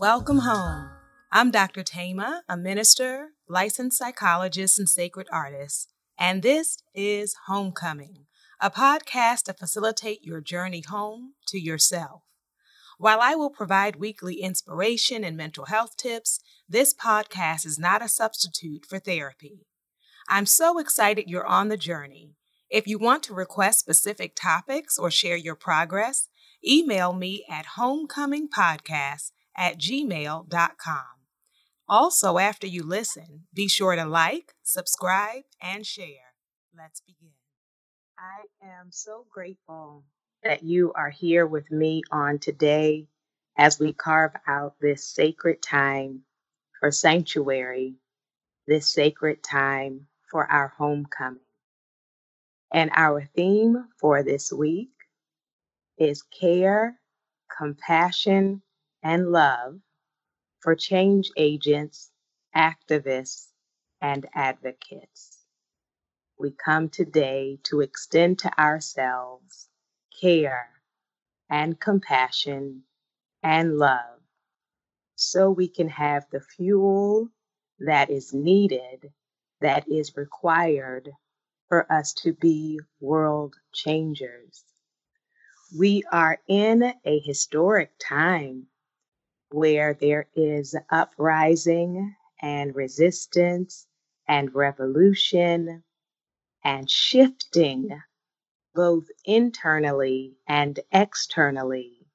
Welcome home. I'm Dr. Thema, a minister, licensed psychologist, and sacred artist, and this is Homecoming, a podcast to facilitate your journey home to yourself. While I will provide weekly inspiration and mental health tips, this podcast is not a substitute for therapy. I'm so excited you're on the journey. If you want to request specific topics or share your progress, email me at homecomingpodcast@gmail.com. Also, after you listen, be sure to like, subscribe, and share. Let's begin. I am so grateful that you are here with me on today as we carve out this sacred time for sanctuary, this sacred time for our homecoming. And our theme for this week is care, compassion, and love for change agents, activists, and advocates. We come today to extend to ourselves care and compassion and love so we can have the fuel that is needed, that is required for us to be world changers. We are in a historic time where there is uprising and resistance and revolution and shifting both internally and externally.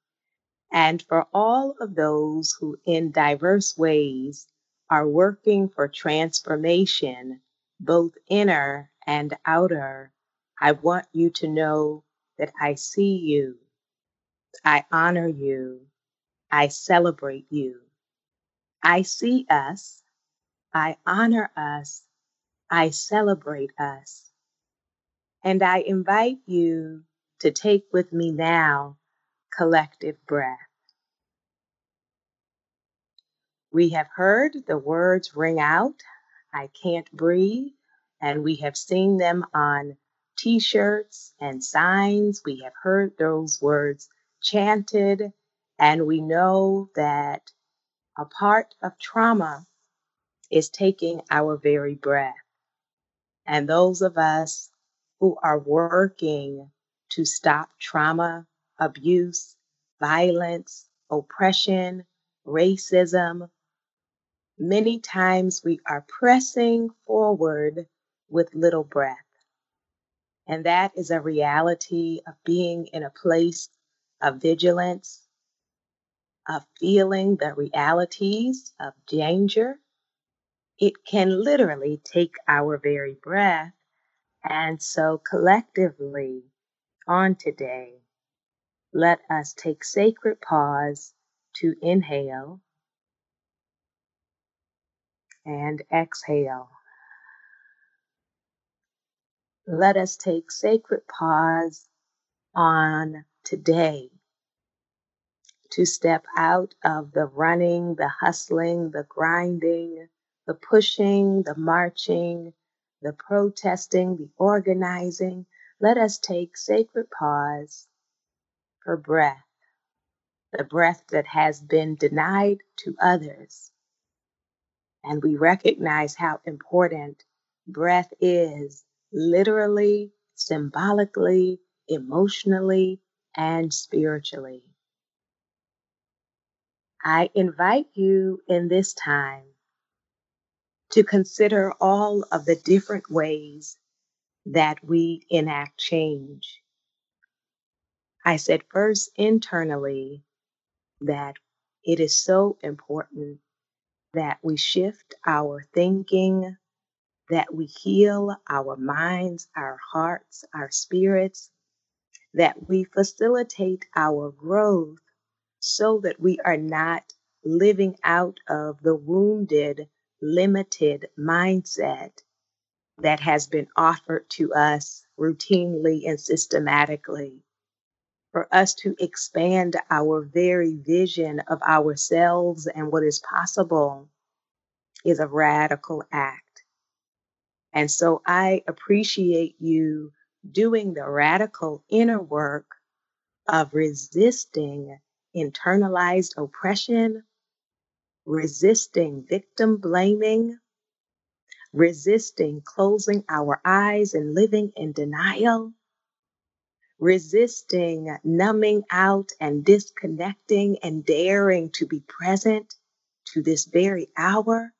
And for all of those who in diverse ways are working for transformation, both inner and outer, I want you to know that I see you, I honor you, I celebrate you. I see us, I honor us, I celebrate us. And I invite you to take with me now collective breath. We have heard the words ring out, "I can't breathe," and we have seen them on T-shirts and signs. We have heard those words chanted. And we know that a part of trauma is taking our very breath. And those of us who are working to stop trauma, abuse, violence, oppression, racism, many times we are pressing forward with little breath. And that is a reality of being in a place of vigilance, of feeling the realities of danger. It can literally take our very breath. And so collectively on today, let us take sacred pause to inhale and exhale. Let us take sacred pause on today to step out of the running, the hustling, the grinding, the pushing, the marching, the protesting, the organizing. Let us take sacred pause for breath, the breath that has been denied to others. And we recognize how important breath is, literally, symbolically, emotionally, and spiritually. I invite you in this time to consider all of the different ways that we enact change. I said first internally that it is so important that we shift our thinking, that we heal our minds, our hearts, our spirits, that we facilitate our growth, so that we are not living out of the wounded, limited mindset that has been offered to us routinely and systematically. For us to expand our very vision of ourselves and what is possible is a radical act. And so I appreciate you doing the radical inner work of resisting internalized oppression, resisting victim blaming, resisting closing our eyes and living in denial, resisting numbing out and disconnecting and daring to be present to this very hour.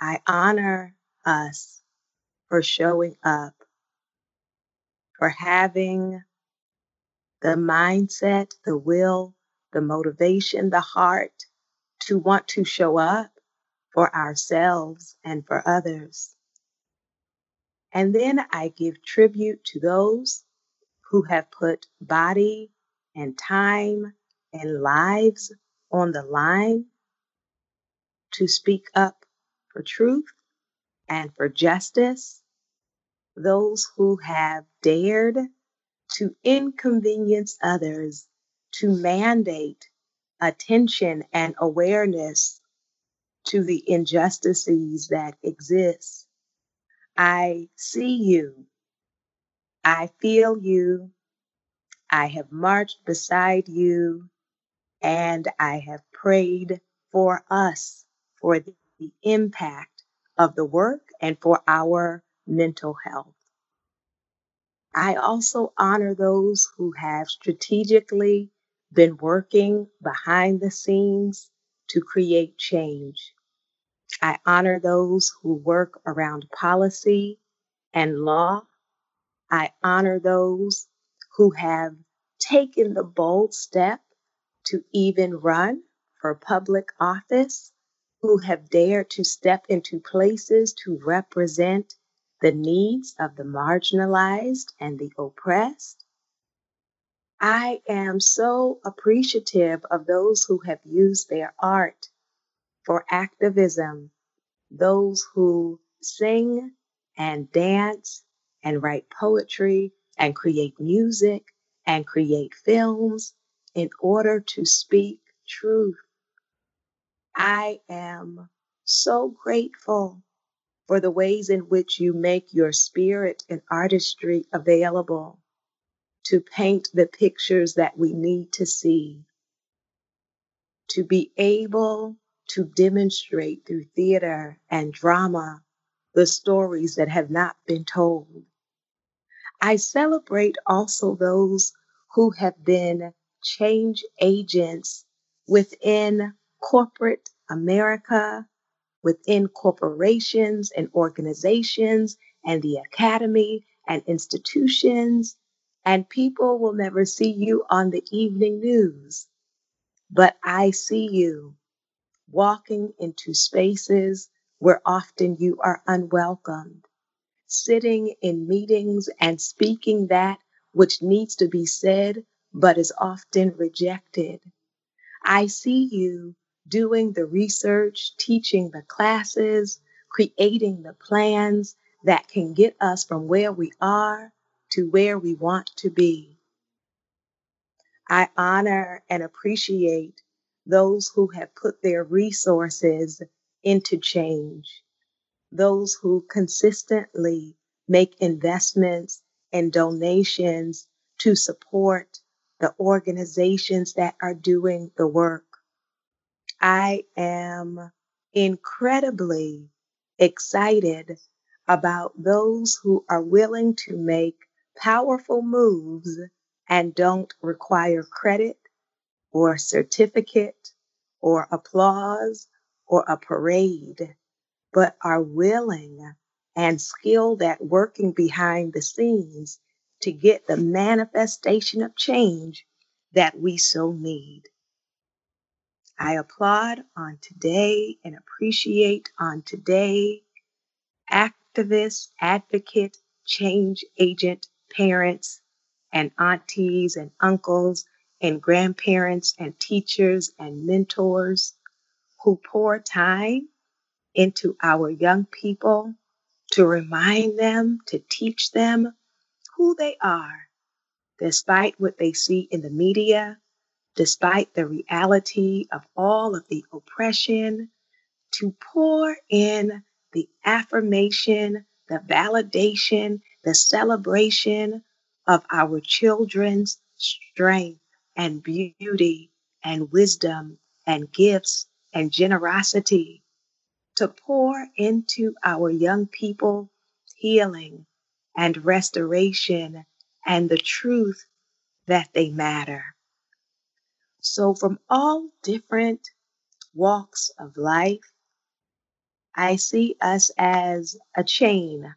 I honor us for showing up, for having the mindset, the will, the motivation, the heart to want to show up for ourselves and for others. And then I give tribute to those who have put body and time and lives on the line to speak up for truth and for justice. Those who have dared to inconvenience others, to mandate attention and awareness to the injustices that exist. I see you. I feel you. I have marched beside you, and I have prayed for us, for the impact of the work and for our mental health. I also honor those who have strategically been working behind the scenes to create change. I honor those who work around policy and law. I honor those who have taken the bold step to even run for public office, who have dared to step into places to represent the needs of the marginalized and the oppressed. I am so appreciative of those who have used their art for activism, those who sing and dance and write poetry and create music and create films in order to speak truth. I am so grateful for the ways in which you make your spirit and artistry available to paint the pictures that we need to see, to be able to demonstrate through theater and drama the stories that have not been told. I celebrate also those who have been change agents within corporate America, within corporations and organizations and the academy and institutions, and people will never see you on the evening news. But I see you walking into spaces where often you are unwelcomed, sitting in meetings and speaking that which needs to be said but is often rejected. I see you doing the research, teaching the classes, creating the plans that can get us from where we are to where we want to be. I honor and appreciate those who have put their resources into change, those who consistently make investments and donations to support the organizations that are doing the work. I am incredibly excited about those who are willing to make powerful moves and don't require credit or certificate or applause or a parade, but are willing and skilled at working behind the scenes to get the manifestation of change that we so need. I applaud on today and appreciate on today activists, advocate, change agent, parents, and aunties and uncles and grandparents and teachers and mentors who pour time into our young people to remind them, to teach them who they are, despite what they see in the media, despite the reality of all of the oppression, to pour in the affirmation, the validation, the celebration of our children's strength and beauty and wisdom and gifts and generosity to pour into our young people healing and restoration and the truth that they matter. So from all different walks of life, I see us as a chain.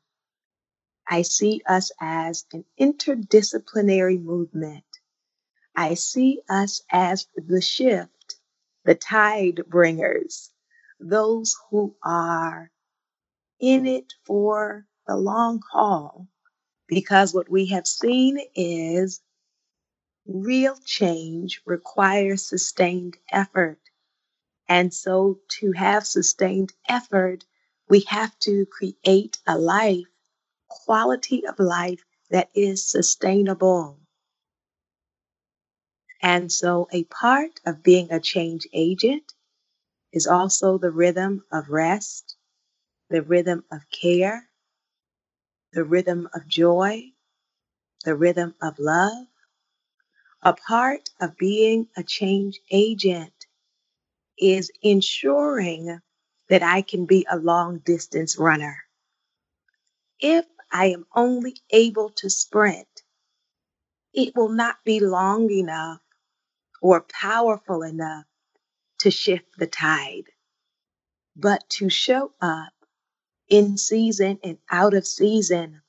I see us as an interdisciplinary movement. I see us as the shift, the tide bringers, those who are in it for the long haul, because what we have seen is real change requires sustained effort. And so to have sustained effort, we have to create a life, quality of life that is sustainable. And so a part of being a change agent is also the rhythm of rest, the rhythm of care, the rhythm of joy, the rhythm of love. A part of being a change agent is ensuring that I can be a long distance runner. If I am only able to sprint, it will not be long enough or powerful enough to shift the tide. But to show up in season and out of season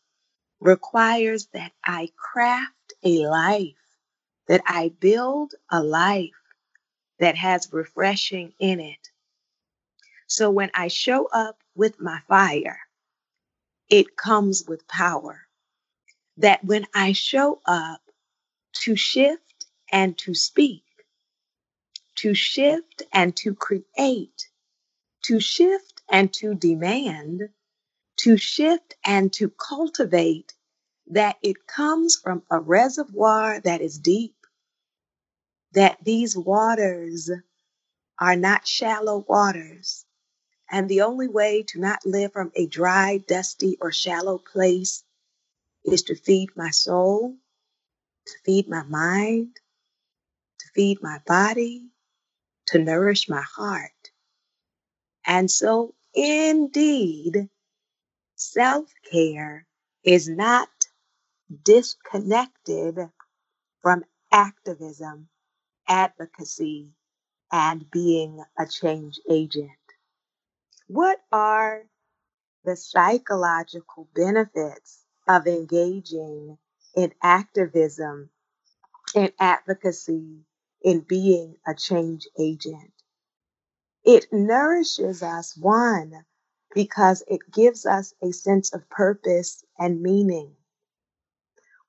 requires that I craft a life, that I build a life that has refreshing in it. So when I show up with my fire, it comes with power. That when I show up to shift and to speak, to shift and to create, to shift and to demand, to shift and to cultivate, that it comes from a reservoir that is deep, that these waters are not shallow waters. And the only way to not live from a dry, dusty, or shallow place is to feed my soul, to feed my mind, to feed my body, to nourish my heart. And so indeed, self-care is not disconnected from activism, advocacy, and being a change agent. What are the psychological benefits of engaging in activism, in advocacy, in being a change agent? It nourishes us, one, because it gives us a sense of purpose and meaning.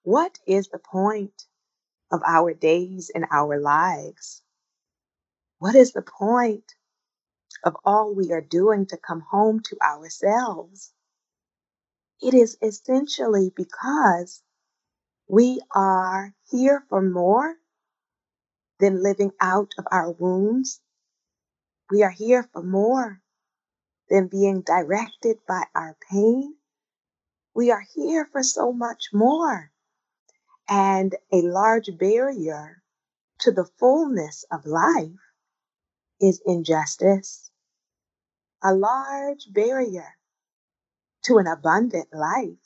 What is the point of our days and our lives? What is the point of all we are doing to come home to ourselves? It is essentially because we are here for more than living out of our wounds. We are here for more than being directed by our pain. We are here for so much more. And a large barrier to the fullness of life is injustice. A large barrier to an abundant life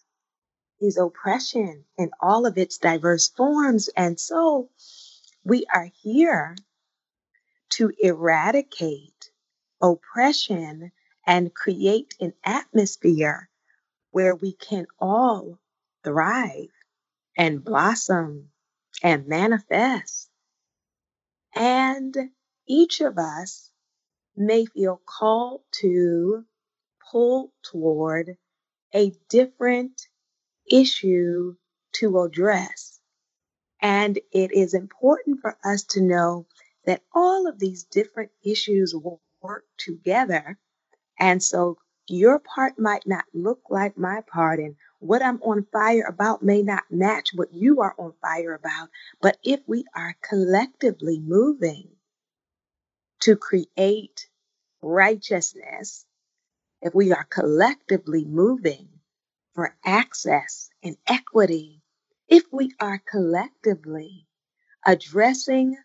is oppression in all of its diverse forms. And so we are here to eradicate oppression and create an atmosphere where we can all thrive and blossom and manifest. And each of us may feel called to pull toward a different issue to address. And it is important for us to know that all of these different issues will work together. And so your part might not look like my part, and what I'm on fire about may not match what you are on fire about. But if we are collectively moving to create righteousness, if we are collectively moving for access and equity, if we are collectively addressing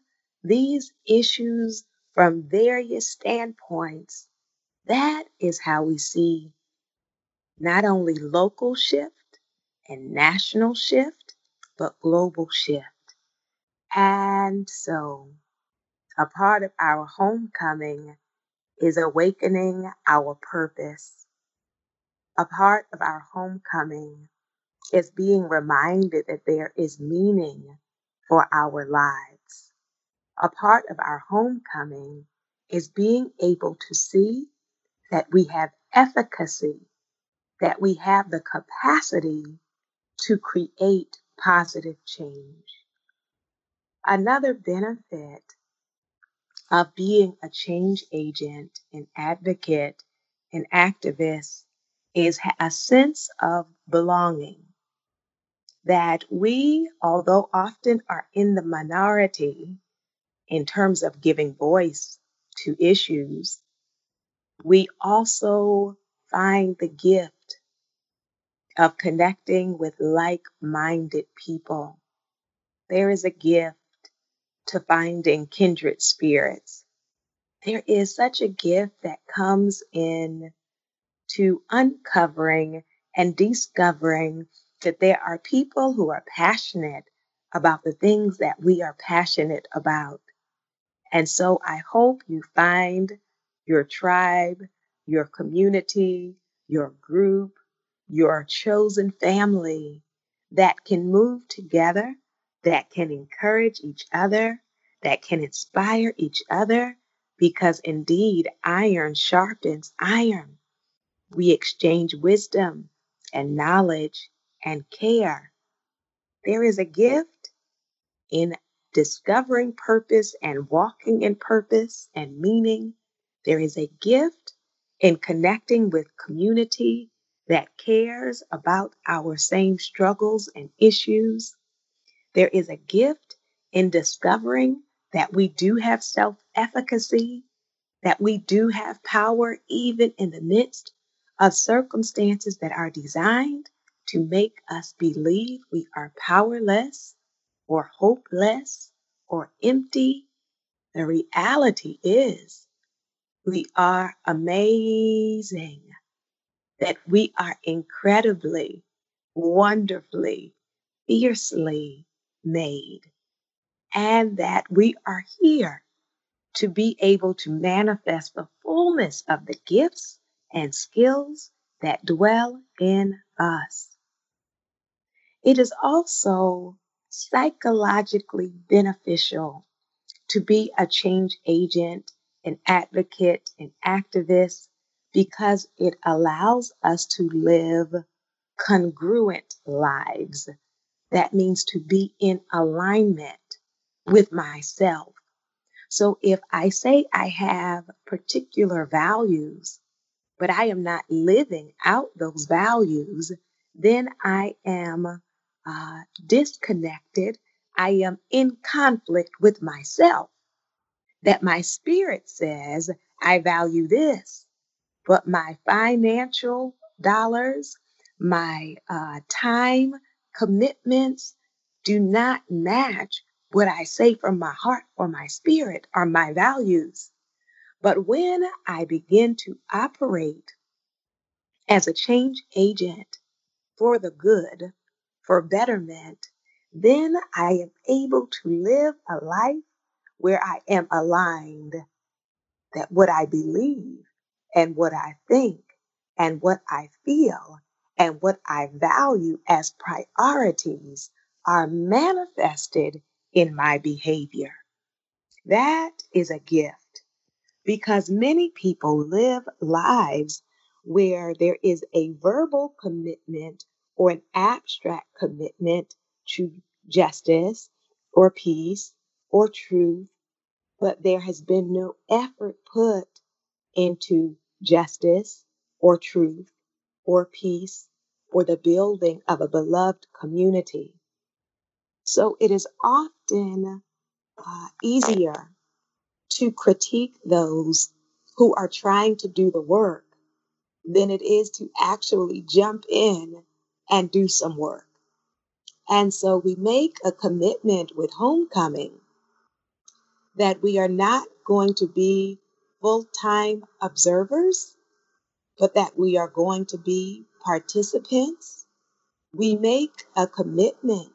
these issues from various standpoints, that is how we see not only local shift and national shift, but global shift. And so a part of our homecoming is awakening our purpose. A part of our homecoming is being reminded that there is meaning for our lives. A part of our homecoming is being able to see that we have efficacy, that we have the capacity to create positive change. Another benefit of being a change agent, an advocate, an activist is a sense of belonging. That we, although often are in the minority in terms of giving voice to issues, we also find the gift of connecting with like-minded people. There is a gift to finding kindred spirits. There is such a gift that comes in to uncovering and discovering that there are people who are passionate about the things that we are passionate about. And so I hope you find your tribe, your community, your group, your chosen family that can move together, that can encourage each other, that can inspire each other, because indeed iron sharpens iron. We exchange wisdom and knowledge and care. There is a gift in discovering purpose and walking in purpose and meaning. There is a gift in connecting with community that cares about our same struggles and issues. There is a gift in discovering that we do have self-efficacy, that we do have power even in the midst of circumstances that are designed to make us believe we are powerless or hopeless or empty. The reality is we are amazing. That we are incredibly, wonderfully, fiercely made, and that we are here to be able to manifest the fullness of the gifts and skills that dwell in us. It is also psychologically beneficial to be a change agent, an advocate, an activist, because it allows us to live congruent lives. That means to be in alignment with myself. So if I say I have particular values, but I am not living out those values, then I am disconnected. I am in conflict with myself. That my spirit says, I value this. But my financial dollars, my time commitments do not match what I say from my heart or my spirit or my values. But when I begin to operate as a change agent for the good, for betterment, then I am able to live a life where I am aligned, that what I believe and what I think, and what I feel, and what I value as priorities are manifested in my behavior. That is a gift, because many people live lives where there is a verbal commitment or an abstract commitment to justice or peace or truth, but there has been no effort put into justice or truth or peace or the building of a beloved community. So it is often easier to critique those who are trying to do the work than it is to actually jump in and do some work. And so we make a commitment with Homecoming that we are not going to be full-time observers, but that we are going to be participants. We make a commitment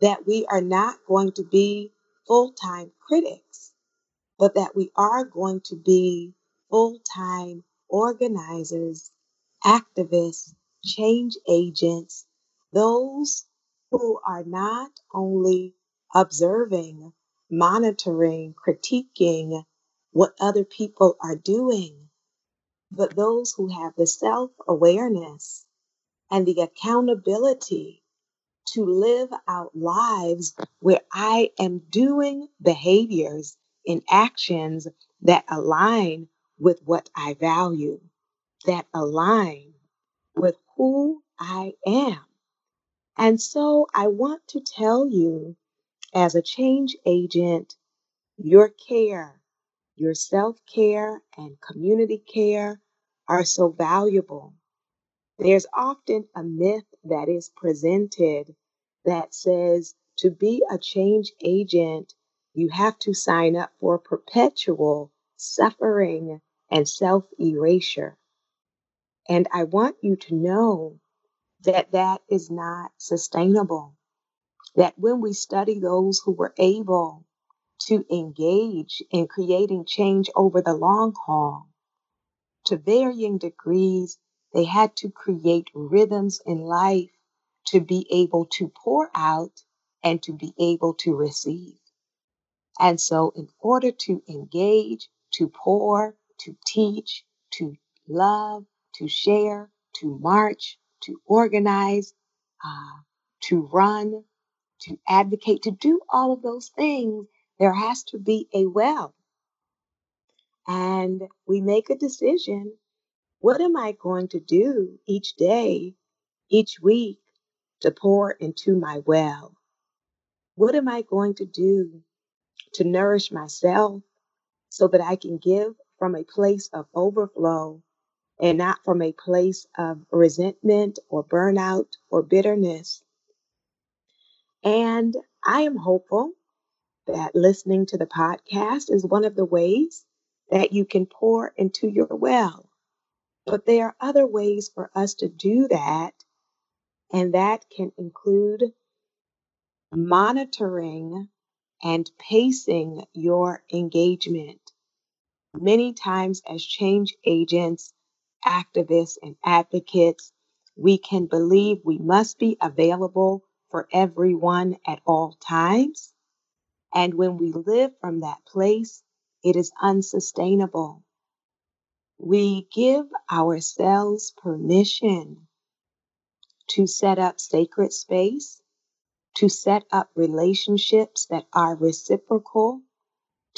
that we are not going to be full-time critics, but that we are going to be full-time organizers, activists, change agents, those who are not only observing, monitoring, critiquing what other people are doing, but those who have the self-awareness and the accountability to live out lives where I am doing behaviors and actions that align with what I value, that align with who I am. And so I want to tell you, as a change agent, your care, your self-care and community care are so valuable. There's often a myth that is presented that says to be a change agent, you have to sign up for perpetual suffering and self-erasure. And I want you to know that that is not sustainable. That when we study those who were able to engage in creating change over the long haul, to varying degrees, they had to create rhythms in life to be able to pour out and to be able to receive. And so in order to engage, to pour, to teach, to love, to share, to march, to organize, to run, to advocate, to do all of those things, there has to be a well. And we make a decision. What am I going to do each day, each week, to pour into my well? What am I going to do to nourish myself so that I can give from a place of overflow and not from a place of resentment or burnout or bitterness? And I am hopeful that listening to the podcast is one of the ways that you can pour into your well. But there are other ways for us to do that, and that can include monitoring and pacing your engagement. Many times as change agents, activists, and advocates, we can believe we must be available for everyone at all times. And when we live from that place, it is unsustainable. We give ourselves permission to set up sacred space, to set up relationships that are reciprocal,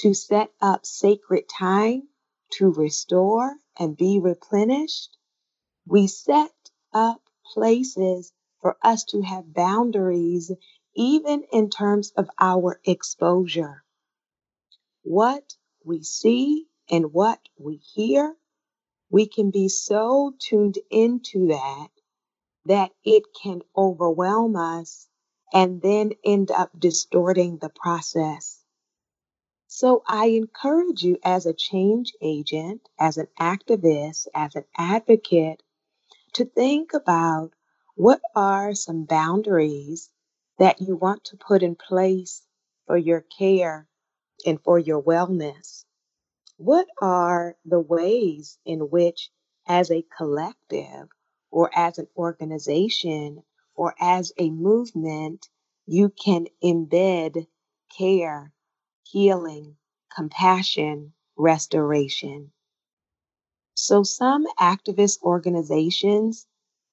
to set up sacred time to restore and be replenished. We set up places for us to have boundaries, even in terms of our exposure. What we see and what we hear, we can be so tuned into that, that it can overwhelm us and then end up distorting the process. So I encourage you as a change agent, as an activist, as an advocate, to think about what are some boundaries that you want to put in place for your care and for your wellness. What are the ways in which, as a collective or as an organization or as a movement, you can embed care, healing, compassion, restoration? So some activist organizations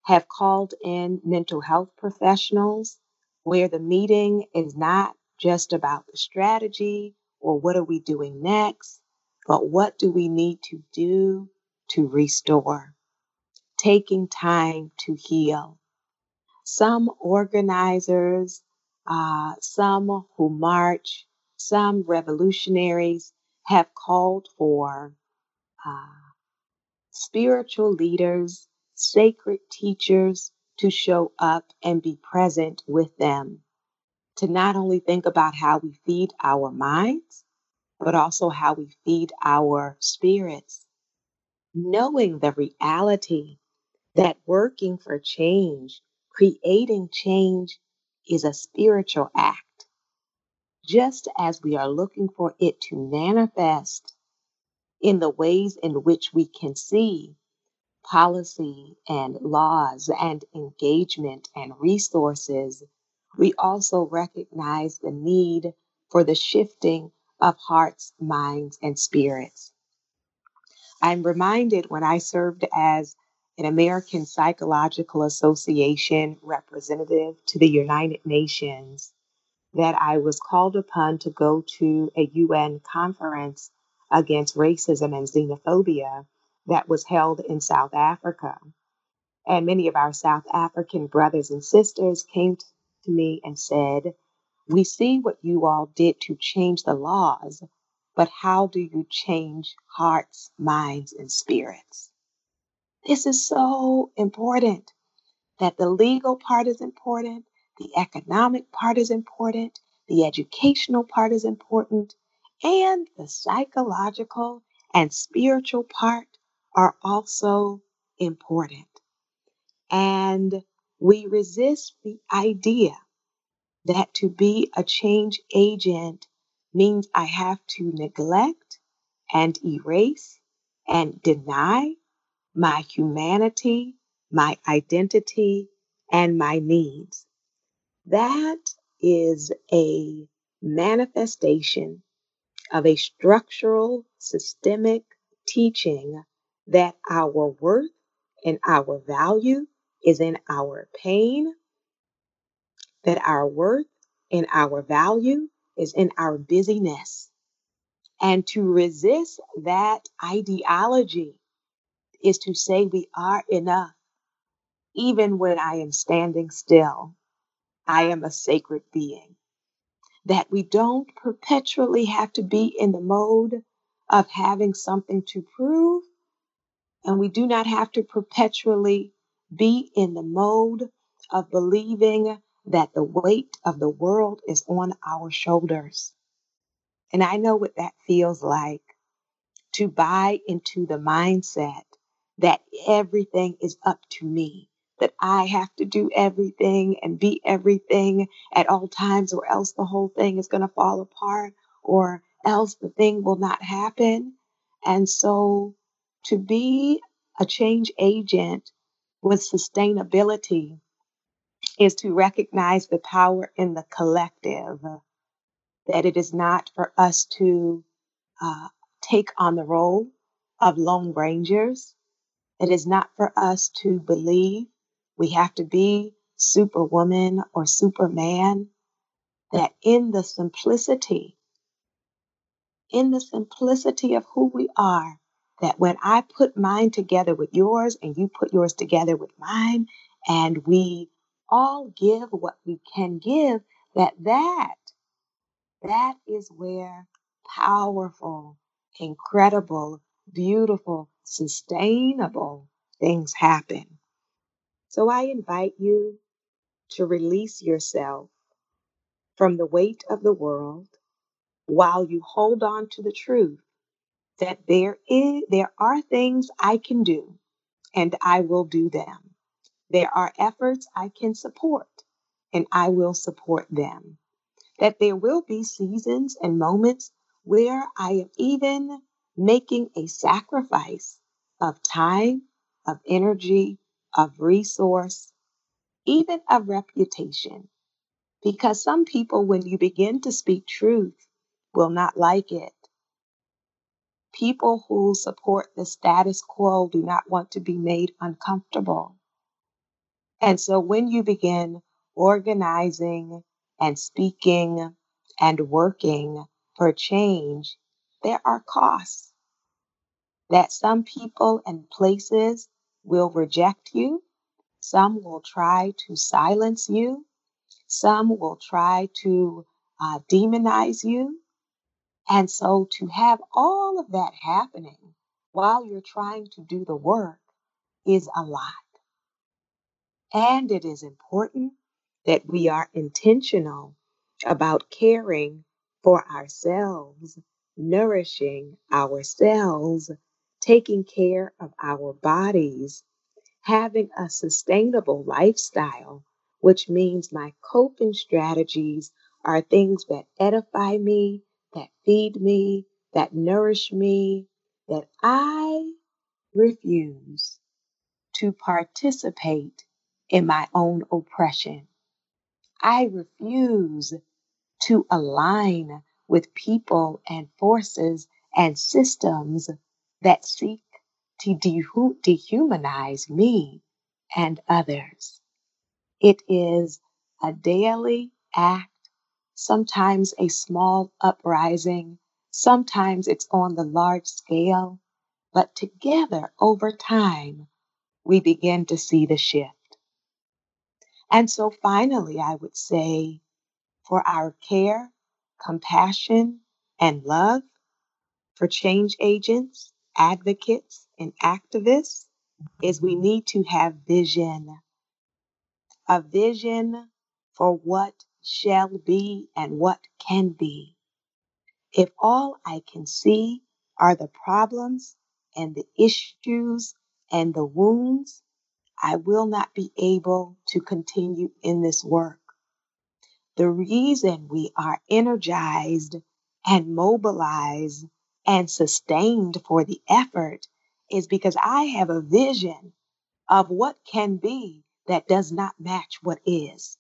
have called in mental health professionals where the meeting is not just about the strategy or what are we doing next, but what do we need to do to restore? Taking time to heal. Some organizers, some who march, some revolutionaries have called for spiritual leaders, sacred teachers to show up and be present with them, to not only think about how we feed our minds, but also how we feed our spirits, knowing the reality that working for change, creating change is a spiritual act. Just as we are looking for it to manifest in the ways in which we can see policy and laws and engagement and resources, we also recognize the need for the shifting of hearts, minds, and spirits. I'm reminded when I served as an American Psychological Association representative to the United Nations that I was called upon to go to a UN conference against racism and xenophobia that was held in South Africa. And many of our South African brothers and sisters came to me and said, "We see what you all did to change the laws, but how do you change hearts, minds, and spirits?" This is so important, that the legal part is important, the economic part is important, the educational part is important, and the psychological and spiritual part are also important. And we resist the idea that to be a change agent means I have to neglect and erase and deny my humanity, my identity, and my needs. That is a manifestation of a structural, systemic teaching that our worth and our value is in our pain, that our worth and our value is in our busyness. And to resist that ideology is to say we are enough. Even when I am standing still, I am a sacred being. That we don't perpetually have to be in the mode of having something to prove, and we do not have to perpetually be in the mode of believing that the weight of the world is on our shoulders. And I know what that feels like, to buy into the mindset that everything is up to me, that I have to do everything and be everything at all times, or else the whole thing is going to fall apart, or else the thing will not happen. And so to be a change agent with sustainability is to recognize the power in the collective, that it is not for us to take on the role of lone rangers. It is not for us to believe we have to be superwoman or superman, that in the simplicity of who we are, that when I put mine together with yours and you put yours together with mine, and we all give what we can give, that is where powerful, incredible, beautiful, sustainable things happen. So I invite you to release yourself from the weight of the world while you hold on to the truth that there are things I can do and I will do them. There are efforts I can support and I will support them. That there will be seasons and moments where I am even making a sacrifice of time, of energy, of resource, even of reputation. Because some people, when you begin to speak truth, will not like it. People who support the status quo do not want to be made uncomfortable. And so when you begin organizing and speaking and working for change, there are costs, that some people and places will reject you. Some will try to silence you. Some will try to demonize you. And so to have all of that happening while you're trying to do the work is a lot. And it is important that we are intentional about caring for ourselves, nourishing ourselves, taking care of our bodies, having a sustainable lifestyle, which means my coping strategies are things that edify me, that feed me, that nourish me, that I refuse to participate in my own oppression. I refuse to align with people and forces and systems that seek to dehumanize me and others. It is a daily act, sometimes a small uprising, sometimes it's on the large scale, but together over time, we begin to see the shift. And so finally, I would say for our care, compassion, and love, for change agents, advocates, and activists, is we need to have vision. A vision for what shall be and what can be. If all I can see are the problems and the issues and the wounds, I will not be able to continue in this work. The reason we are energized and mobilized and sustained for the effort is because I have a vision of what can be that does not match what is.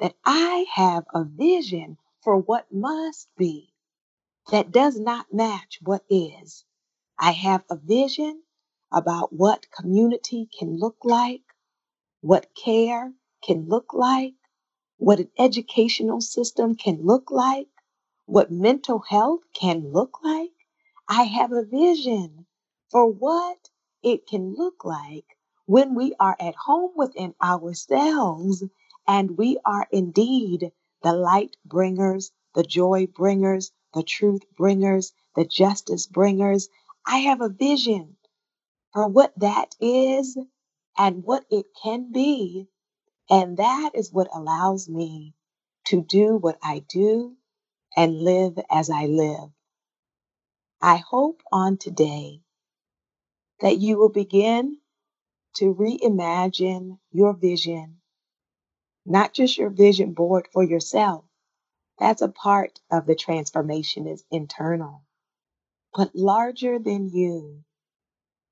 That I have a vision for what must be that does not match what is. I have a vision about what community can look like, what care can look like, what an educational system can look like, what mental health can look like. I have a vision for what it can look like when we are at home within ourselves and we are indeed the light bringers, the joy bringers, the truth bringers, the justice bringers. I have a vision for what that is and what it can be. And that is what allows me to do what I do and live as I live. I hope on today that you will begin to reimagine your vision, not just your vision board for yourself. That's a part of the transformation is internal, but larger than you.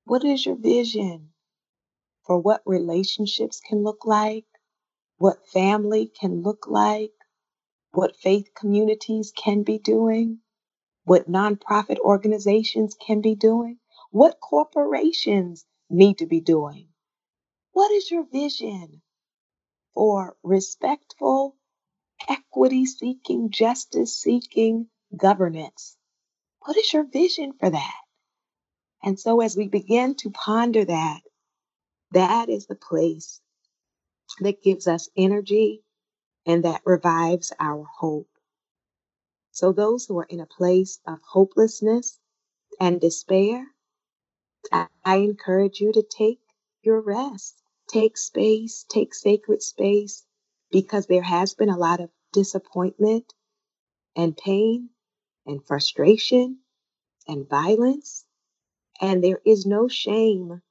What is your vision for what relationships can look like, what family can look like, what faith communities can be doing, what nonprofit organizations can be doing, what corporations need to be doing? What is your vision for respectful, equity-seeking, justice-seeking governance? What is your vision for that? And so as we begin to ponder that, that is the place that gives us energy and that revives our hope. So those who are in a place of hopelessness and despair, I encourage you to take your rest, take space, take sacred space, because there has been a lot of disappointment and pain and frustration and violence. And there is no shame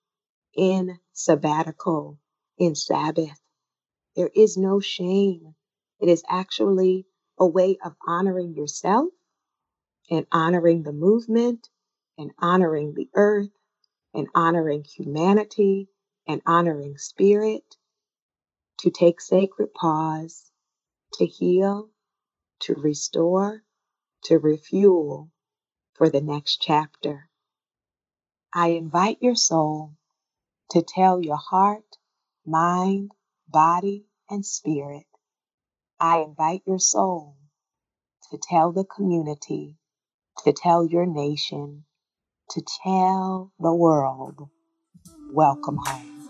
in sabbatical, in Sabbath. There is no shame. It is actually a way of honoring yourself and honoring the movement and honoring the earth and honoring humanity and honoring spirit, to take sacred pause, to heal, to restore, to refuel for the next chapter. I invite your soul to tell your heart, mind, body, and spirit. I invite your soul to tell the community, to tell your nation, to tell the world, welcome home.